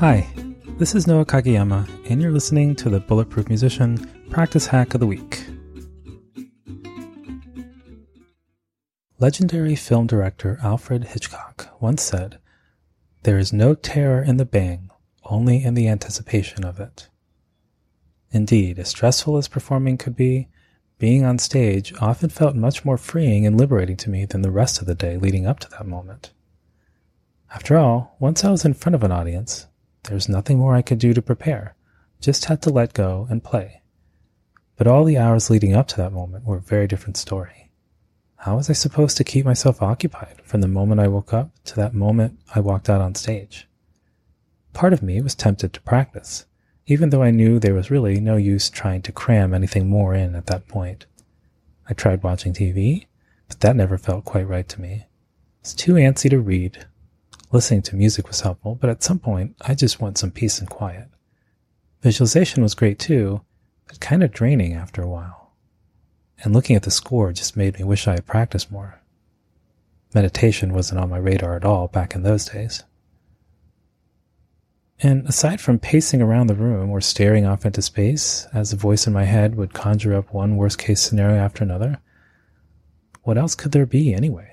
Hi, this is Noah Kageyama, and you're listening to the Bulletproof Musician Practice Hack of the Week. Legendary film director Alfred Hitchcock once said, "There is no terror in the bang, only in the anticipation of it." Indeed, as stressful as performing could be, being on stage often felt much more freeing and liberating to me than the rest of the day leading up to that moment. After all, once I was in front of an audience, there was nothing more I could do to prepare, just had to let go and play. But all the hours leading up to that moment were a very different story. How was I supposed to keep myself occupied from the moment I woke up to that moment I walked out on stage? Part of me was tempted to practice, even though I knew there was really no use trying to cram anything more in at that point. I tried watching TV, but that never felt quite right to me. It's too antsy to read. Listening to music was helpful, but at some point, I just want some peace and quiet. Visualization was great too, but kind of draining after a while. And looking at the score just made me wish I had practiced more. Meditation wasn't on my radar at all back in those days. And aside from pacing around the room or staring off into space, as a voice in my head would conjure up one worst-case scenario after another, what else could there be anyway?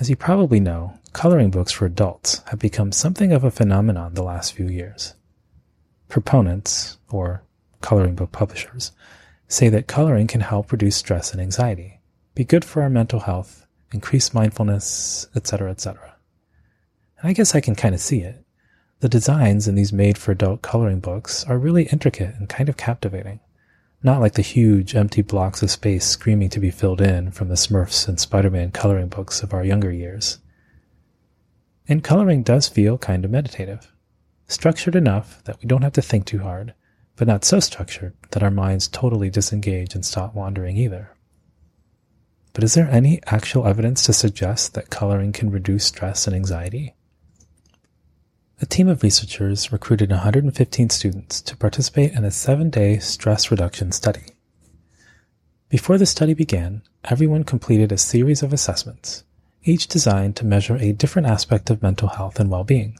As you probably know, coloring books for adults have become something of a phenomenon the last few years. Proponents, or coloring book publishers, say that coloring can help reduce stress and anxiety, be good for our mental health, increase mindfulness, etc., etc. And I guess I can kind of see it. The designs in these made-for-adult coloring books are really intricate and kind of captivating. Not like the huge, empty blocks of space screaming to be filled in from the Smurfs and Spider-Man coloring books of our younger years. And coloring does feel kind of meditative. Structured enough that we don't have to think too hard, but not so structured that our minds totally disengage and stop wandering either. But is there any actual evidence to suggest that coloring can reduce stress and anxiety? A team of researchers recruited 115 students to participate in a 7-day stress reduction study. Before the study began, everyone completed a series of assessments, each designed to measure a different aspect of mental health and well-being,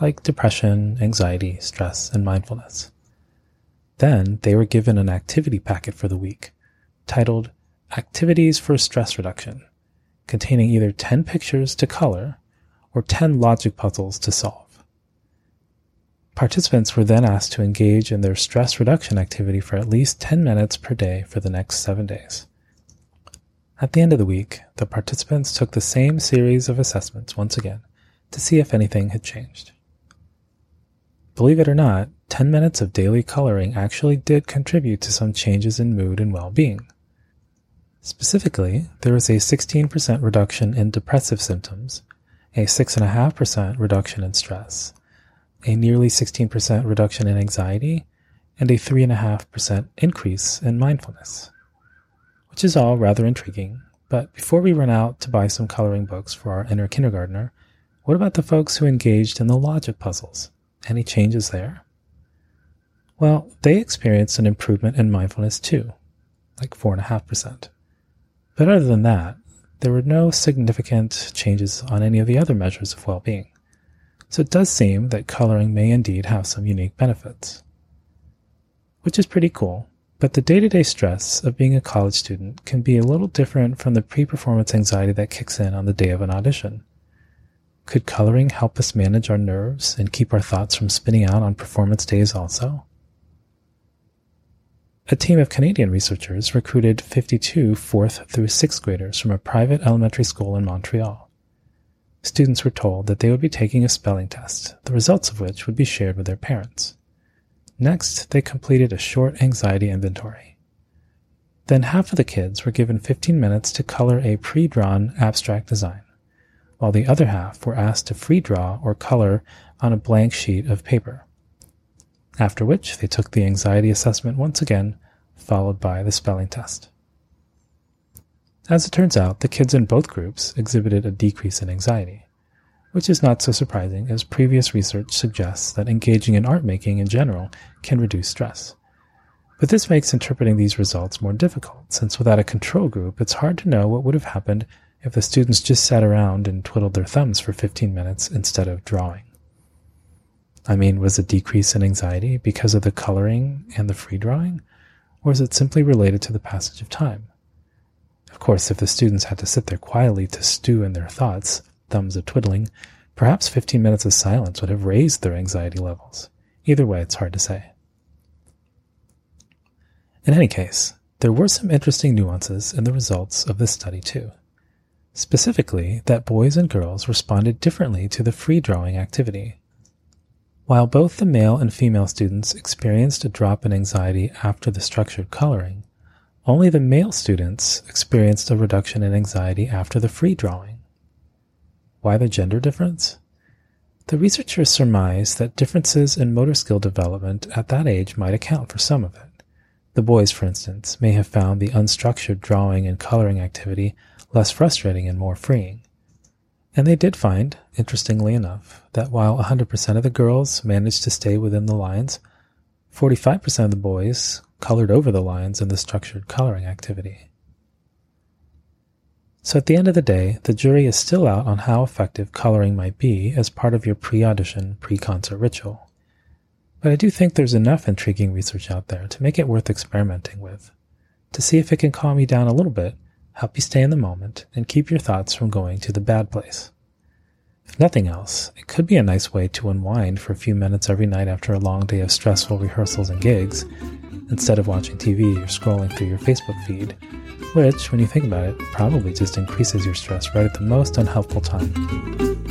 like depression, anxiety, stress, and mindfulness. Then they were given an activity packet for the week, titled Activities for Stress Reduction, containing either 10 pictures to color or 10 logic puzzles to solve. Participants were then asked to engage in their stress reduction activity for at least 10 minutes per day for the next 7 days. At the end of the week, the participants took the same series of assessments once again to see if anything had changed. Believe it or not, 10 minutes of daily coloring actually did contribute to some changes in mood and well-being. Specifically, there was a 16% reduction in depressive symptoms, a 6.5% reduction in stress, a nearly 16% reduction in anxiety, and a 3.5% increase in mindfulness. Which is all rather intriguing, but before we run out to buy some coloring books for our inner kindergartner, what about the folks who engaged in the logic puzzles? Any changes there? Well, they experienced an improvement in mindfulness too, like 4.5%. But other than that, there were no significant changes on any of the other measures of well-being. So it does seem that coloring may indeed have some unique benefits. Which is pretty cool, But the day-to-day stress of being a college student can be a little different from the pre-performance anxiety that kicks in on the day of an audition. Could coloring help us manage our nerves and keep our thoughts from spinning out on performance days also? A team of Canadian researchers recruited 52 4th through 6th graders from a private elementary school in Montreal. Students were told that they would be taking a spelling test, the results of which would be shared with their parents. Next, they completed a short anxiety inventory. Then half of the kids were given 15 minutes to color a pre-drawn abstract design, while the other half were asked to free draw or color on a blank sheet of paper. After which, they took the anxiety assessment once again, followed by the spelling test. As it turns out, the kids in both groups exhibited a decrease in anxiety, which is not so surprising as previous research suggests that engaging in art making in general can reduce stress. But this makes interpreting these results more difficult, since without a control group, it's hard to know what would have happened if the students just sat around and twiddled their thumbs for 15 minutes instead of drawing. I mean, was the decrease in anxiety because of the coloring and the free drawing, or is it simply related to the passage of time? Of course, if the students had to sit there quietly to stew in their thoughts, thumbs a twiddling, perhaps 15 minutes of silence would have raised their anxiety levels. Either way, it's hard to say. In any case, there were some interesting nuances in the results of this study too. Specifically, that boys and girls responded differently to the free drawing activity. While both the male and female students experienced a drop in anxiety after the structured coloring, only the male students experienced a reduction in anxiety after the free drawing. Why the gender difference? The researchers surmised that differences in motor skill development at that age might account for some of it. The boys, for instance, may have found the unstructured drawing and coloring activity less frustrating and more freeing. And they did find, interestingly enough, that while 100% of the girls managed to stay within the lines, 45% of the boys colored over the lines in the structured coloring activity. So at the end of the day, the jury is still out on how effective coloring might be as part of your pre-audition, pre-concert ritual. But I do think there's enough intriguing research out there to make it worth experimenting with, to see if it can calm you down a little bit, help you stay in the moment, and keep your thoughts from going to the bad place. If nothing else, it could be a nice way to unwind for a few minutes every night after a long day of stressful rehearsals and gigs, instead of watching TV or scrolling through your Facebook feed, which, when you think about it, probably just increases your stress right at the most unhelpful time.